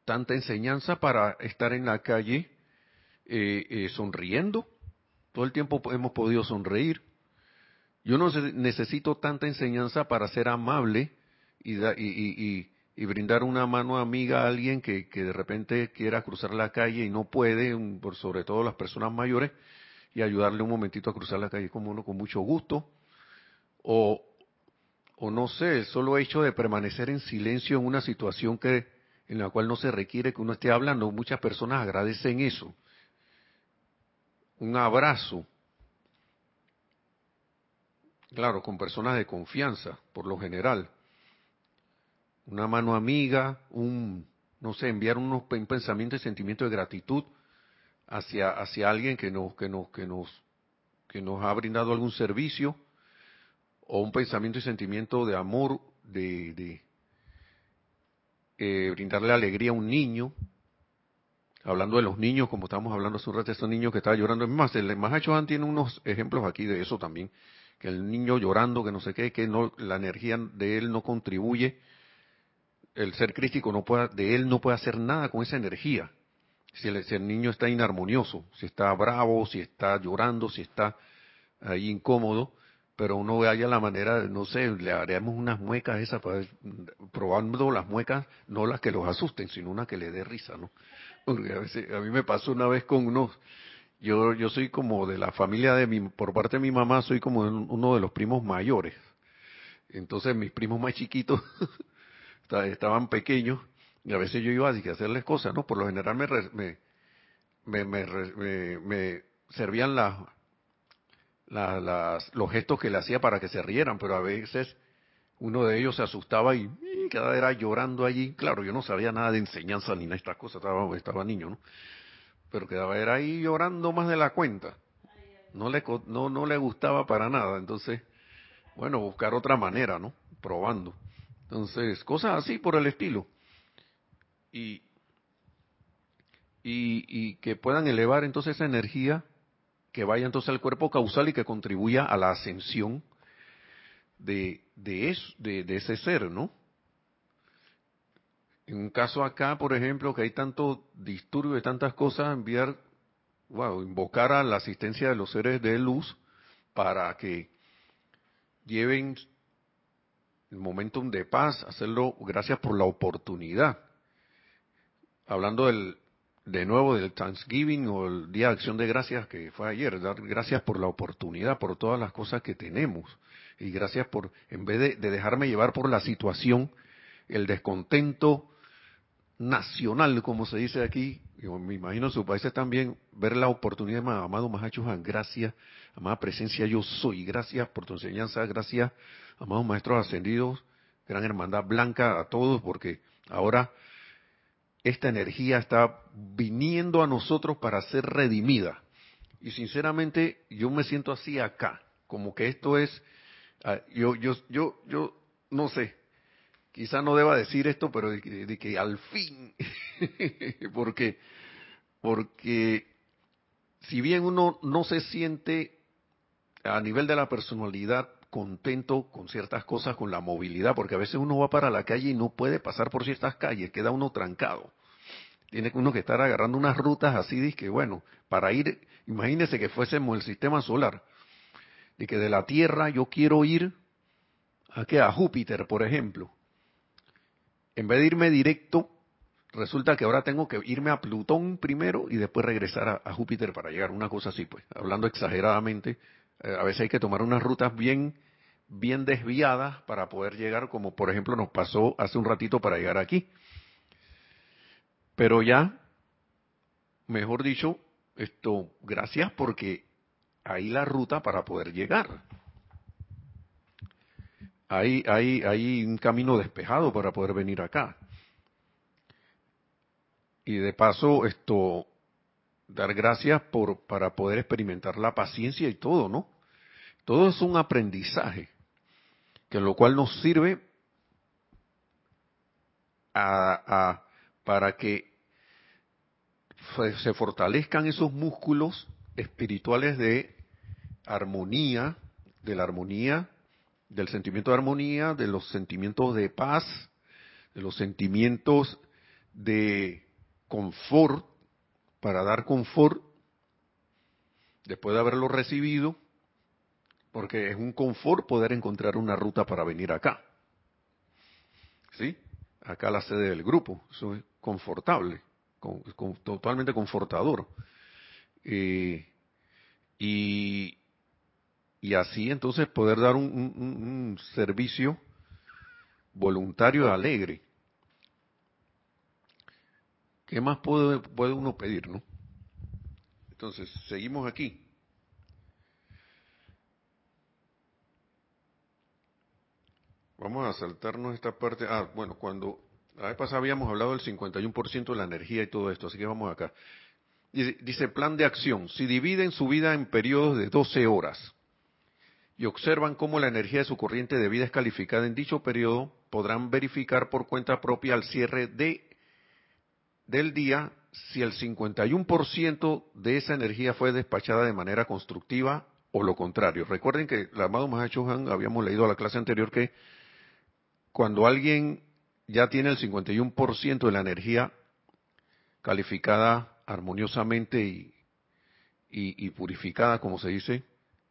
tanta enseñanza para estar en la calle eh, eh, sonriendo. Todo el tiempo hemos podido sonreír. Yo no necesito tanta enseñanza para ser amable y, da, y, y, y, y brindar una mano amiga a alguien que, que de repente quiera cruzar la calle y no puede, un, por sobre todo las personas mayores, y ayudarle un momentito a cruzar la calle como uno con mucho gusto. O, o no sé, el solo hecho de permanecer en silencio en una situación que en la cual no se requiere que uno esté hablando. Muchas personas agradecen eso. Un abrazo. Claro, con personas de confianza, por lo general. Una mano amiga, un, no sé, enviar unos pensamientos y sentimientos de gratitud hacia, hacia alguien que nos, que nos, que nos, que nos ha brindado algún servicio, o un pensamiento y sentimiento de amor, de, de eh, brindarle alegría a un niño. Hablando de los niños, como estábamos hablando hace un rato, esos niños que estaban llorando. Es más, el Mahá Chohán tiene unos ejemplos aquí de eso también. Que el niño llorando, que no sé qué, que no, la energía de él no contribuye, el ser crístico no puede, de él no puede hacer nada con esa energía. Si el, si el niño está inarmonioso, si está bravo, si está llorando, si está ahí incómodo, pero uno haya la manera, no sé, le haremos unas muecas esas, para, probando las muecas, no las que los asusten, sino una que le dé risa, ¿no? Porque a veces, a mí me pasó una vez con unos... Yo yo soy como de la familia de mi, por parte de mi mamá, soy como uno de los primos mayores. Entonces mis primos más chiquitos estaban pequeños y a veces yo iba a hacerles cosas, ¿no? Por lo general me me me, me, me, me servían las, las, las, los gestos que le hacía para que se rieran, pero a veces uno de ellos se asustaba y, y quedaba era llorando allí. Claro, yo no sabía nada de enseñanza ni nada de estas cosas, estaba, estaba niño, ¿no? Pero quedaba era ahí llorando más de la cuenta, no le no no le gustaba para nada. Entonces, bueno, buscar otra manera, ¿no? Probando. Entonces, cosas así por el estilo. Y y y que puedan elevar entonces esa energía, que vaya entonces al cuerpo causal y que contribuya a la ascensión de de eso, de, de ese ser, ¿no? En un caso acá, por ejemplo, que hay tanto disturbio y tantas cosas, enviar, wow, invocar a la asistencia de los seres de luz para que lleven el momentum de paz, hacerlo gracias por la oportunidad. Hablando del, de nuevo del Thanksgiving o el Día de Acción de Gracias que fue ayer, dar gracias por la oportunidad, por todas las cosas que tenemos y gracias por, en vez de, de dejarme llevar por la situación, el descontento nacional, como se dice aquí, yo me imagino en sus países también, ver la oportunidad, amado Mahá Chohán, gracias, amada presencia yo soy, gracias por tu enseñanza, gracias, amados maestros ascendidos, gran hermandad blanca a todos, porque ahora esta energía está viniendo a nosotros para ser redimida. Y sinceramente, yo me siento así acá, como que esto es, yo yo yo yo no sé, quizá no deba decir esto, pero de, de, de que al fin, porque, porque si bien uno no se siente a nivel de la personalidad contento con ciertas cosas, con la movilidad, porque a veces uno va para la calle y no puede pasar por ciertas calles, queda uno trancado. Tiene uno que estar agarrando unas rutas así, dice que bueno, para ir, imagínense que fuésemos el sistema solar, de que de la Tierra yo quiero ir a, ¿qué? A Júpiter, por ejemplo. En vez de irme directo, resulta que ahora tengo que irme a Plutón primero y después regresar a, a Júpiter para llegar, una cosa así, pues, hablando exageradamente. A veces hay que tomar unas rutas bien, bien desviadas para poder llegar, como por ejemplo nos pasó hace un ratito para llegar aquí. Pero ya, mejor dicho, esto, gracias porque hay la ruta para poder llegar. Hay, hay, hay un camino despejado para poder venir acá. Y de paso, esto... dar gracias por para poder experimentar la paciencia y todo, ¿no? Todo es un aprendizaje, que lo cual nos sirve a, a, para que se, se fortalezcan esos músculos espirituales de armonía, de la armonía, del sentimiento de armonía, de los sentimientos de paz, de los sentimientos de confort, para dar confort, después de haberlo recibido, porque es un confort poder encontrar una ruta para venir acá. ¿Sí? Acá la sede del grupo, eso es confortable, con, con, totalmente confortador. Eh, y, y así entonces poder dar un, un, un servicio voluntario alegre. ¿Qué más puede, puede uno pedir, no? Entonces, seguimos aquí. Vamos a saltarnos esta parte. Ah, bueno, cuando la vez pasada habíamos hablado del cincuenta y uno por ciento de la energía y todo esto, así que vamos acá. Dice, dice plan de acción. Si dividen su vida en periodos de doce horas y observan cómo la energía de su corriente de vida es calificada en dicho periodo, podrán verificar por cuenta propia al cierre de... del día, si el cincuenta y uno por ciento de esa energía fue despachada de manera constructiva o lo contrario. Recuerden que el amado Mahá Chohán, habíamos leído a la clase anterior que cuando alguien ya tiene el cincuenta y uno por ciento de la energía calificada armoniosamente y, y, y purificada, como se dice,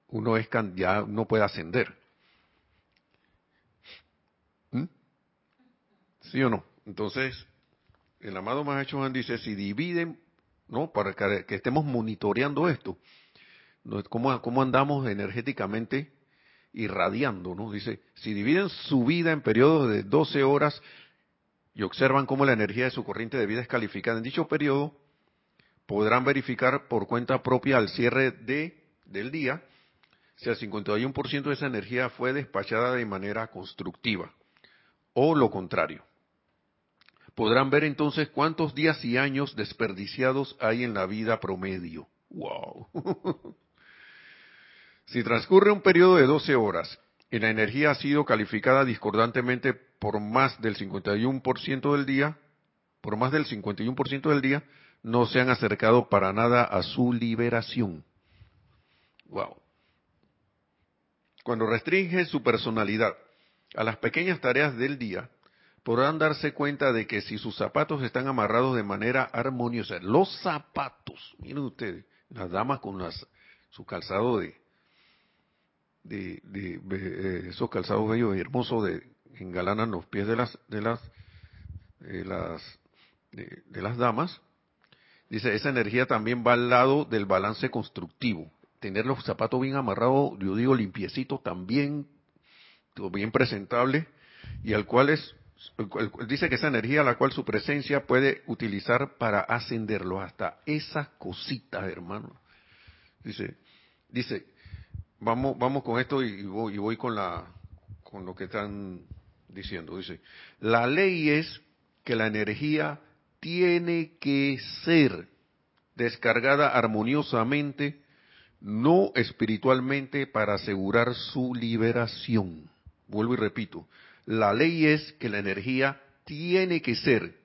uno es can, ya no puede ascender. ¿Mm? ¿Sí o no? Entonces... el amado Mahá Chohán dice, si dividen, ¿no? Para que estemos monitoreando esto, ¿cómo, cómo andamos energéticamente irradiando, ¿no? Dice, si dividen su vida en periodos de doce horas y observan cómo la energía de su corriente de vida es calificada en dicho periodo, podrán verificar por cuenta propia al cierre de, del día si el cincuenta y uno por ciento de esa energía fue despachada de manera constructiva o lo contrario. Podrán ver entonces cuántos días y años desperdiciados hay en la vida promedio. ¡Wow! Si transcurre un periodo de doce horas y la energía ha sido calificada discordantemente por más del cincuenta y uno por ciento del día, por más del cincuenta y uno por ciento del día, no se han acercado para nada a su liberación. ¡Wow! Cuando restringe su personalidad a las pequeñas tareas del día, podrán darse cuenta de que si sus zapatos están amarrados de manera armoniosa, los zapatos, miren ustedes, las damas con las, su calzado de, de, de, de esos calzados bellos y hermosos, de, engalanan los pies de las, de las, de las, de, de las damas. Dice, esa energía también va al lado del balance constructivo. Tener los zapatos bien amarrados, yo digo limpiecitos también, bien presentables, y al cual es, dice que esa energía a la cual su presencia puede utilizar para ascenderlos hasta esas cositas, hermano. Dice, dice, vamos, vamos con esto y, y, voy, y voy con la, con lo que están diciendo. Dice, la ley es que la energía tiene que ser descargada armoniosamente, no espiritualmente, para asegurar su liberación. Vuelvo y repito, la ley es que la energía tiene que ser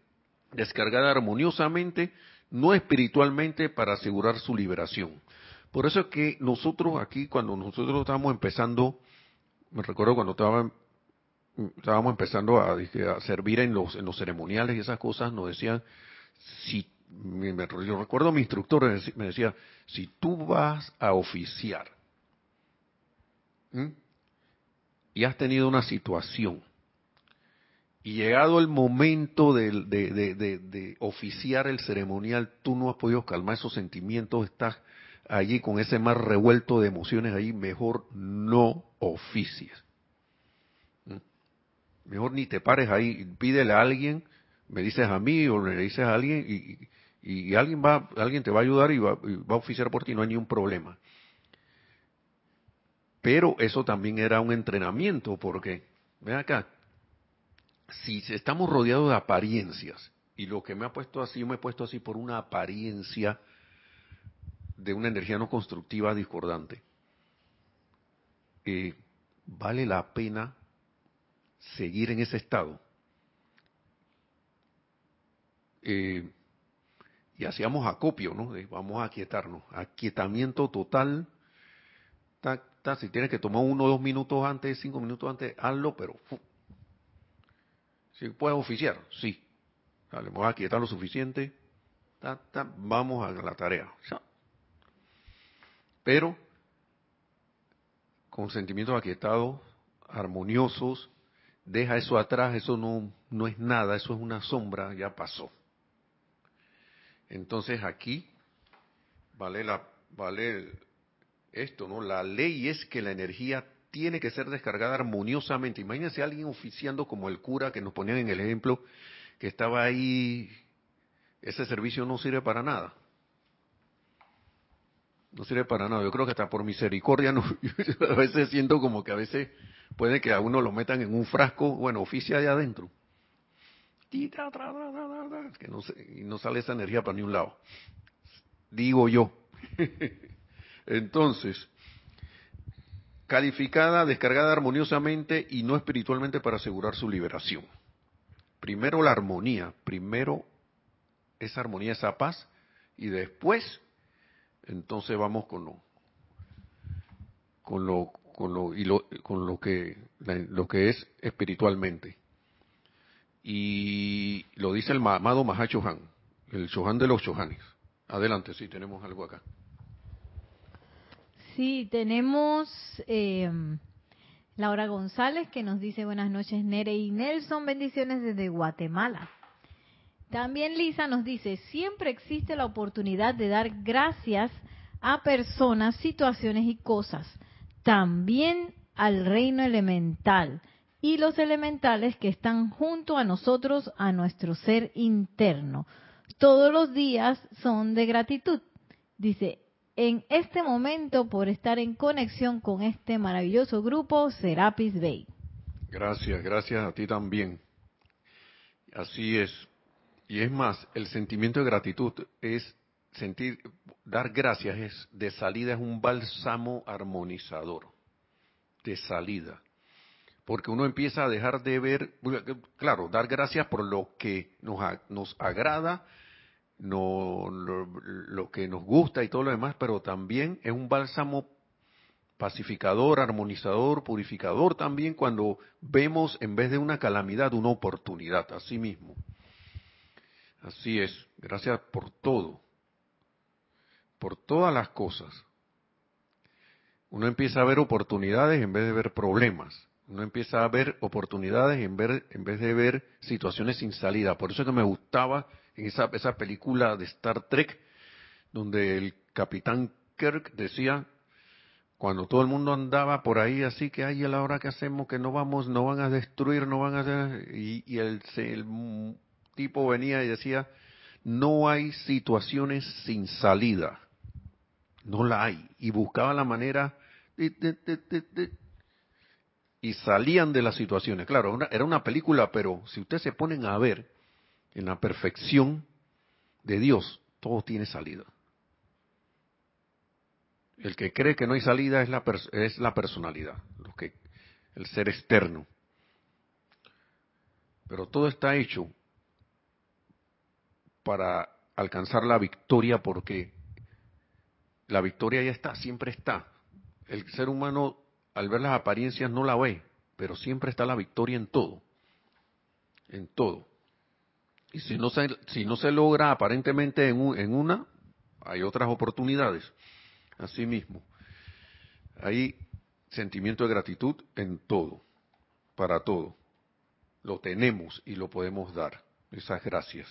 descargada armoniosamente, no espiritualmente, para asegurar su liberación. Por eso es que nosotros aquí, cuando nosotros estábamos empezando, me recuerdo cuando estaba, estábamos empezando a, a servir en los, en los ceremoniales y esas cosas, nos decían, si Me, me, yo recuerdo a mi instructor, me decía, si tú vas a oficiar, ¿m? y has tenido una situación, y llegado el momento de, de, de, de, de oficiar el ceremonial, tú no has podido calmar esos sentimientos, estás allí con ese mar revuelto de emociones, ahí mejor no oficies. ¿M? Mejor ni te pares ahí, pídele a alguien, me dices a mí o le dices a alguien, y y alguien va, alguien te va a ayudar y va, y va a oficiar por ti, no hay ningún problema. Pero eso también era un entrenamiento, porque, ven acá, si estamos rodeados de apariencias, y lo que me ha puesto así, yo me he puesto así por una apariencia de una energía no constructiva discordante, eh, vale la pena seguir en ese estado. Eh, Y hacíamos acopio, ¿no? De, vamos a aquietarnos. Aquietamiento total. Ta, ta, si tienes que tomar uno o dos minutos antes, cinco minutos antes, hazlo, pero... Si ¿Sí puedes oficiar, sí. Dale, vamos a aquietar lo suficiente. Ta, ta, vamos a la tarea. Pero con sentimientos aquietados, armoniosos, deja eso atrás, eso no, no es nada, eso es una sombra, ya pasó. Entonces aquí vale la vale esto, ¿no? La ley es que la energía tiene que ser descargada armoniosamente. Imagínense a alguien oficiando como el cura que nos ponían en el ejemplo, que estaba ahí, ese servicio no sirve para nada. No sirve para nada. Yo creo que hasta por misericordia no, a veces siento como que a veces puede que a uno lo metan en un frasco, bueno, oficia allá adentro. Que no, y no sale esa energía para ningún lado, digo yo. Entonces, calificada, descargada armoniosamente y no espiritualmente para asegurar su liberación. Primero la armonía, primero esa armonía, esa paz, y después, entonces vamos con lo, con lo, con lo, y lo, con lo que, lo que es espiritualmente. Y lo dice el amado Mahá Chohán, el Chohán de los Chohanes. Adelante, sí, tenemos algo acá. Sí, tenemos eh, Laura González, que nos dice, buenas noches Nere y Nelson, bendiciones desde Guatemala. También Lisa nos dice, siempre existe la oportunidad de dar gracias a personas, situaciones y cosas, también al reino elemental y los elementales que están junto a nosotros, a nuestro ser interno. Todos los días son de gratitud. Dice, en este momento por estar en conexión con este maravilloso grupo Serapis Bay. Gracias, gracias a ti también. Así es. Y es más, el sentimiento de gratitud es sentir, dar gracias es de salida, es un bálsamo armonizador. De salida. Porque uno empieza a dejar de ver, claro, dar gracias por lo que nos, nos agrada, no, lo, lo que nos gusta y todo lo demás, pero también es un bálsamo pacificador, armonizador, purificador también cuando vemos en vez de una calamidad, una oportunidad, así mismo. Así es, gracias por todo, por todas las cosas. Uno empieza a ver oportunidades en vez de ver problemas. uno empieza a ver oportunidades en, ver, en vez de ver situaciones sin salida. Por eso es que me gustaba en esa, esa película de Star Trek, donde el capitán Kirk decía, cuando todo el mundo andaba por ahí, así que ay, a la hora que hacemos, que no vamos, no van a destruir, no van a hacer, y, y el, el tipo venía y decía, no hay situaciones sin salida, no la hay, y buscaba la manera de, de, de, de, de, y salían de las situaciones. Claro, una, era una película, pero si ustedes se ponen a ver en la perfección de Dios, todo tiene salida. El que cree que no hay salida es la pers- es la personalidad, lo que, el ser externo. Pero todo está hecho para alcanzar la victoria, porque la victoria ya está, siempre está. El ser humano, al ver las apariencias, no la ve, pero siempre está la victoria en todo, en todo. Y si no se, si no se logra aparentemente en, un, en una, hay otras oportunidades. Así mismo, hay sentimiento de gratitud en todo, para todo. Lo tenemos y lo podemos dar, esas gracias.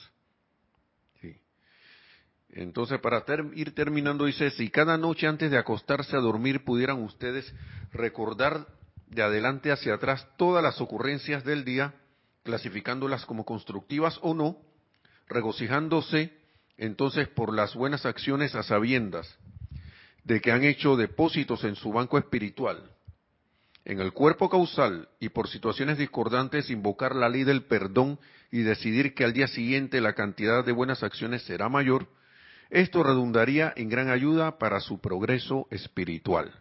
Sí. Entonces, para ter- ir terminando, dice, si cada noche antes de acostarse a dormir pudieran ustedes recordar de adelante hacia atrás todas las ocurrencias del día, clasificándolas como constructivas o no, regocijándose entonces por las buenas acciones a sabiendas de que han hecho depósitos en su banco espiritual, en el cuerpo causal, y por situaciones discordantes invocar la ley del perdón y decidir que al día siguiente la cantidad de buenas acciones será mayor, esto redundaría en gran ayuda para su progreso espiritual.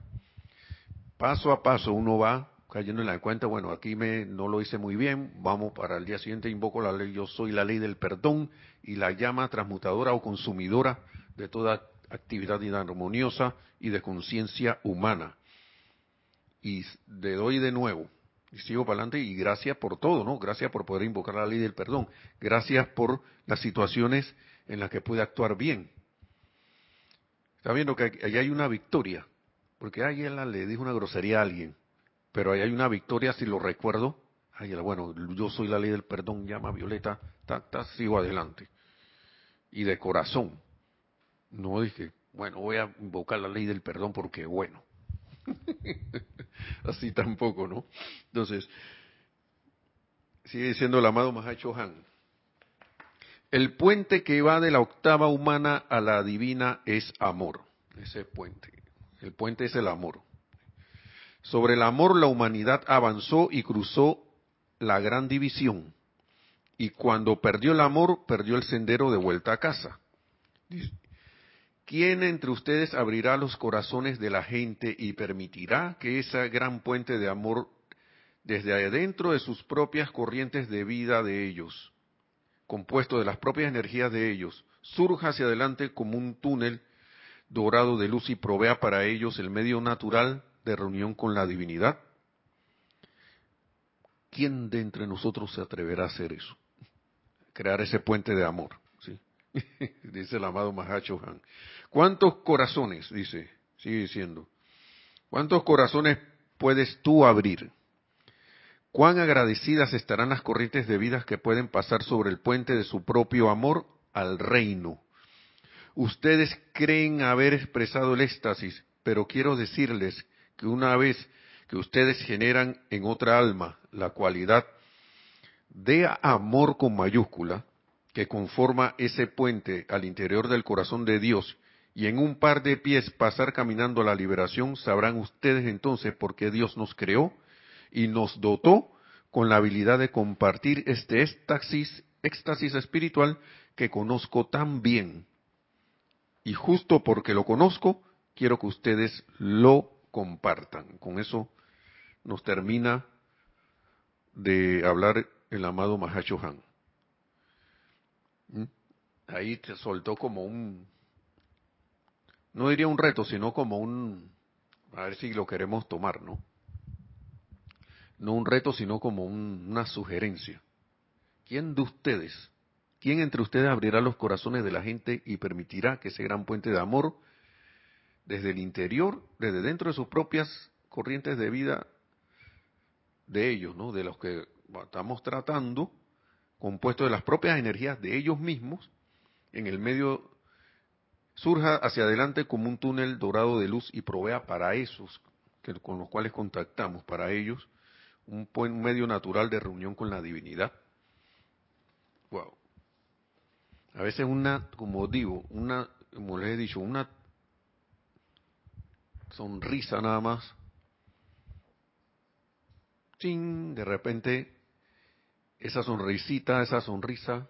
Paso a paso uno va cayendo en la cuenta, bueno, aquí me no lo hice muy bien, vamos para el día siguiente, invoco la ley, yo soy la ley del perdón y la llama transmutadora o consumidora de toda actividad inarmoniosa y de conciencia humana, y le doy de nuevo y sigo para adelante, y gracias por todo, ¿no? Gracias por poder invocar la ley del perdón, gracias por las situaciones en las que pude actuar bien. Está viendo que ahí hay una victoria, porque ayer le dijo una grosería a alguien, pero ahí hay una victoria si lo recuerdo. Ay, bueno, yo soy la ley del perdón, llama violeta, ta, ta, sigo adelante, y de corazón. No dije, bueno, voy a invocar la ley del perdón porque bueno. Así tampoco, ¿no? Entonces, sigue diciendo el amado Mahá Chohán. El puente que va de la octava humana a la divina es amor. Ese puente. El puente es el amor. Sobre el amor la humanidad avanzó y cruzó la gran división. Y cuando perdió el amor, perdió el sendero de vuelta a casa. Dice, ¿quién entre ustedes abrirá los corazones de la gente y permitirá que ese gran puente de amor desde adentro de sus propias corrientes de vida de ellos, compuesto de las propias energías de ellos, surja hacia adelante como un túnel dorado de luz y provea para ellos el medio natural de reunión con la divinidad? ¿Quién de entre nosotros se atreverá a hacer eso? Crear ese puente de amor, ¿sí? Dice el amado Mahá Chohán. ¿Cuántos corazones, dice, sigue diciendo, cuántos corazones puedes tú abrir? ¿Cuán agradecidas estarán las corrientes de vidas que pueden pasar sobre el puente de su propio amor al reino? Ustedes creen haber expresado el éxtasis, pero quiero decirles que una vez que ustedes generan en otra alma la cualidad de amor con mayúscula, que conforma ese puente al interior del corazón de Dios, y en un par de pies pasar caminando a la liberación, sabrán ustedes entonces por qué Dios nos creó y nos dotó con la habilidad de compartir este éxtasis, éxtasis espiritual que conozco tan bien. Y justo porque lo conozco, quiero que ustedes lo compartan. Con eso nos termina de hablar el amado Mahá Chohán. Ahí se soltó como un... no diría un reto, sino como un... a ver si lo queremos tomar, ¿no? No un reto, sino como un, una sugerencia. ¿Quién de ustedes, quién entre ustedes abrirá los corazones de la gente y permitirá que ese gran puente de amor, desde el interior, desde dentro de sus propias corrientes de vida, de ellos, ¿no? De los que estamos tratando, compuesto de las propias energías de ellos mismos, en el medio surja hacia adelante como un túnel dorado de luz y provea para esos que, con los cuales contactamos, para ellos, un, un medio natural de reunión con la divinidad. Wow. A veces una, como digo, una, como les he dicho, una sonrisa nada más, ¡ching! De repente esa sonrisita, esa sonrisa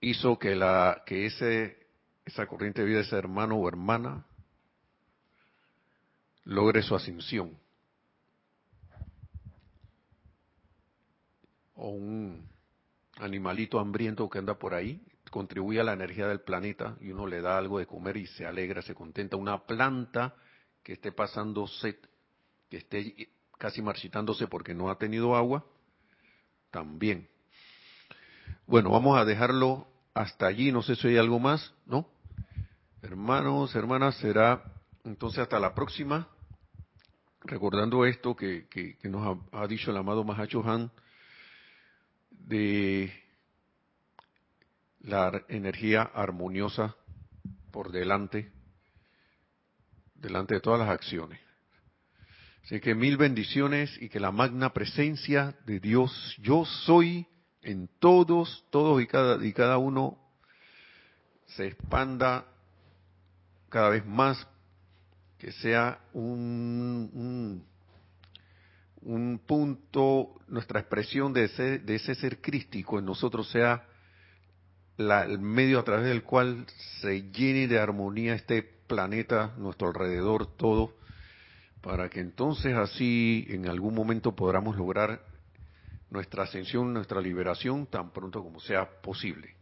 hizo que la que ese esa corriente de vida, ese hermano o hermana, logre su ascensión, o un animalito hambriento que anda por ahí contribuye a la energía del planeta y uno le da algo de comer y se alegra, se contenta. Una planta que esté pasando sed, que esté casi marchitándose porque no ha tenido agua, también. Bueno, vamos a dejarlo hasta allí, no sé si hay algo más, ¿no? Hermanos, hermanas, será entonces hasta la próxima, recordando esto que, que, que nos ha, ha dicho el amado Mahá Chohán, de la energía armoniosa por delante, delante de todas las acciones. Así que mil bendiciones y que la magna presencia de Dios, yo soy, en todos, todos y cada, y cada uno, se expanda cada vez más, que sea un, un, un punto, nuestra expresión de ese, de ese ser crístico en nosotros sea la, el medio a través del cual se llene de armonía este planeta, nuestro alrededor, todo, para que entonces así en algún momento podamos lograr nuestra ascensión, nuestra liberación, tan pronto como sea posible.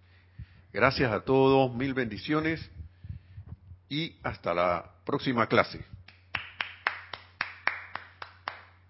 Gracias a todos, mil bendiciones y hasta la próxima clase.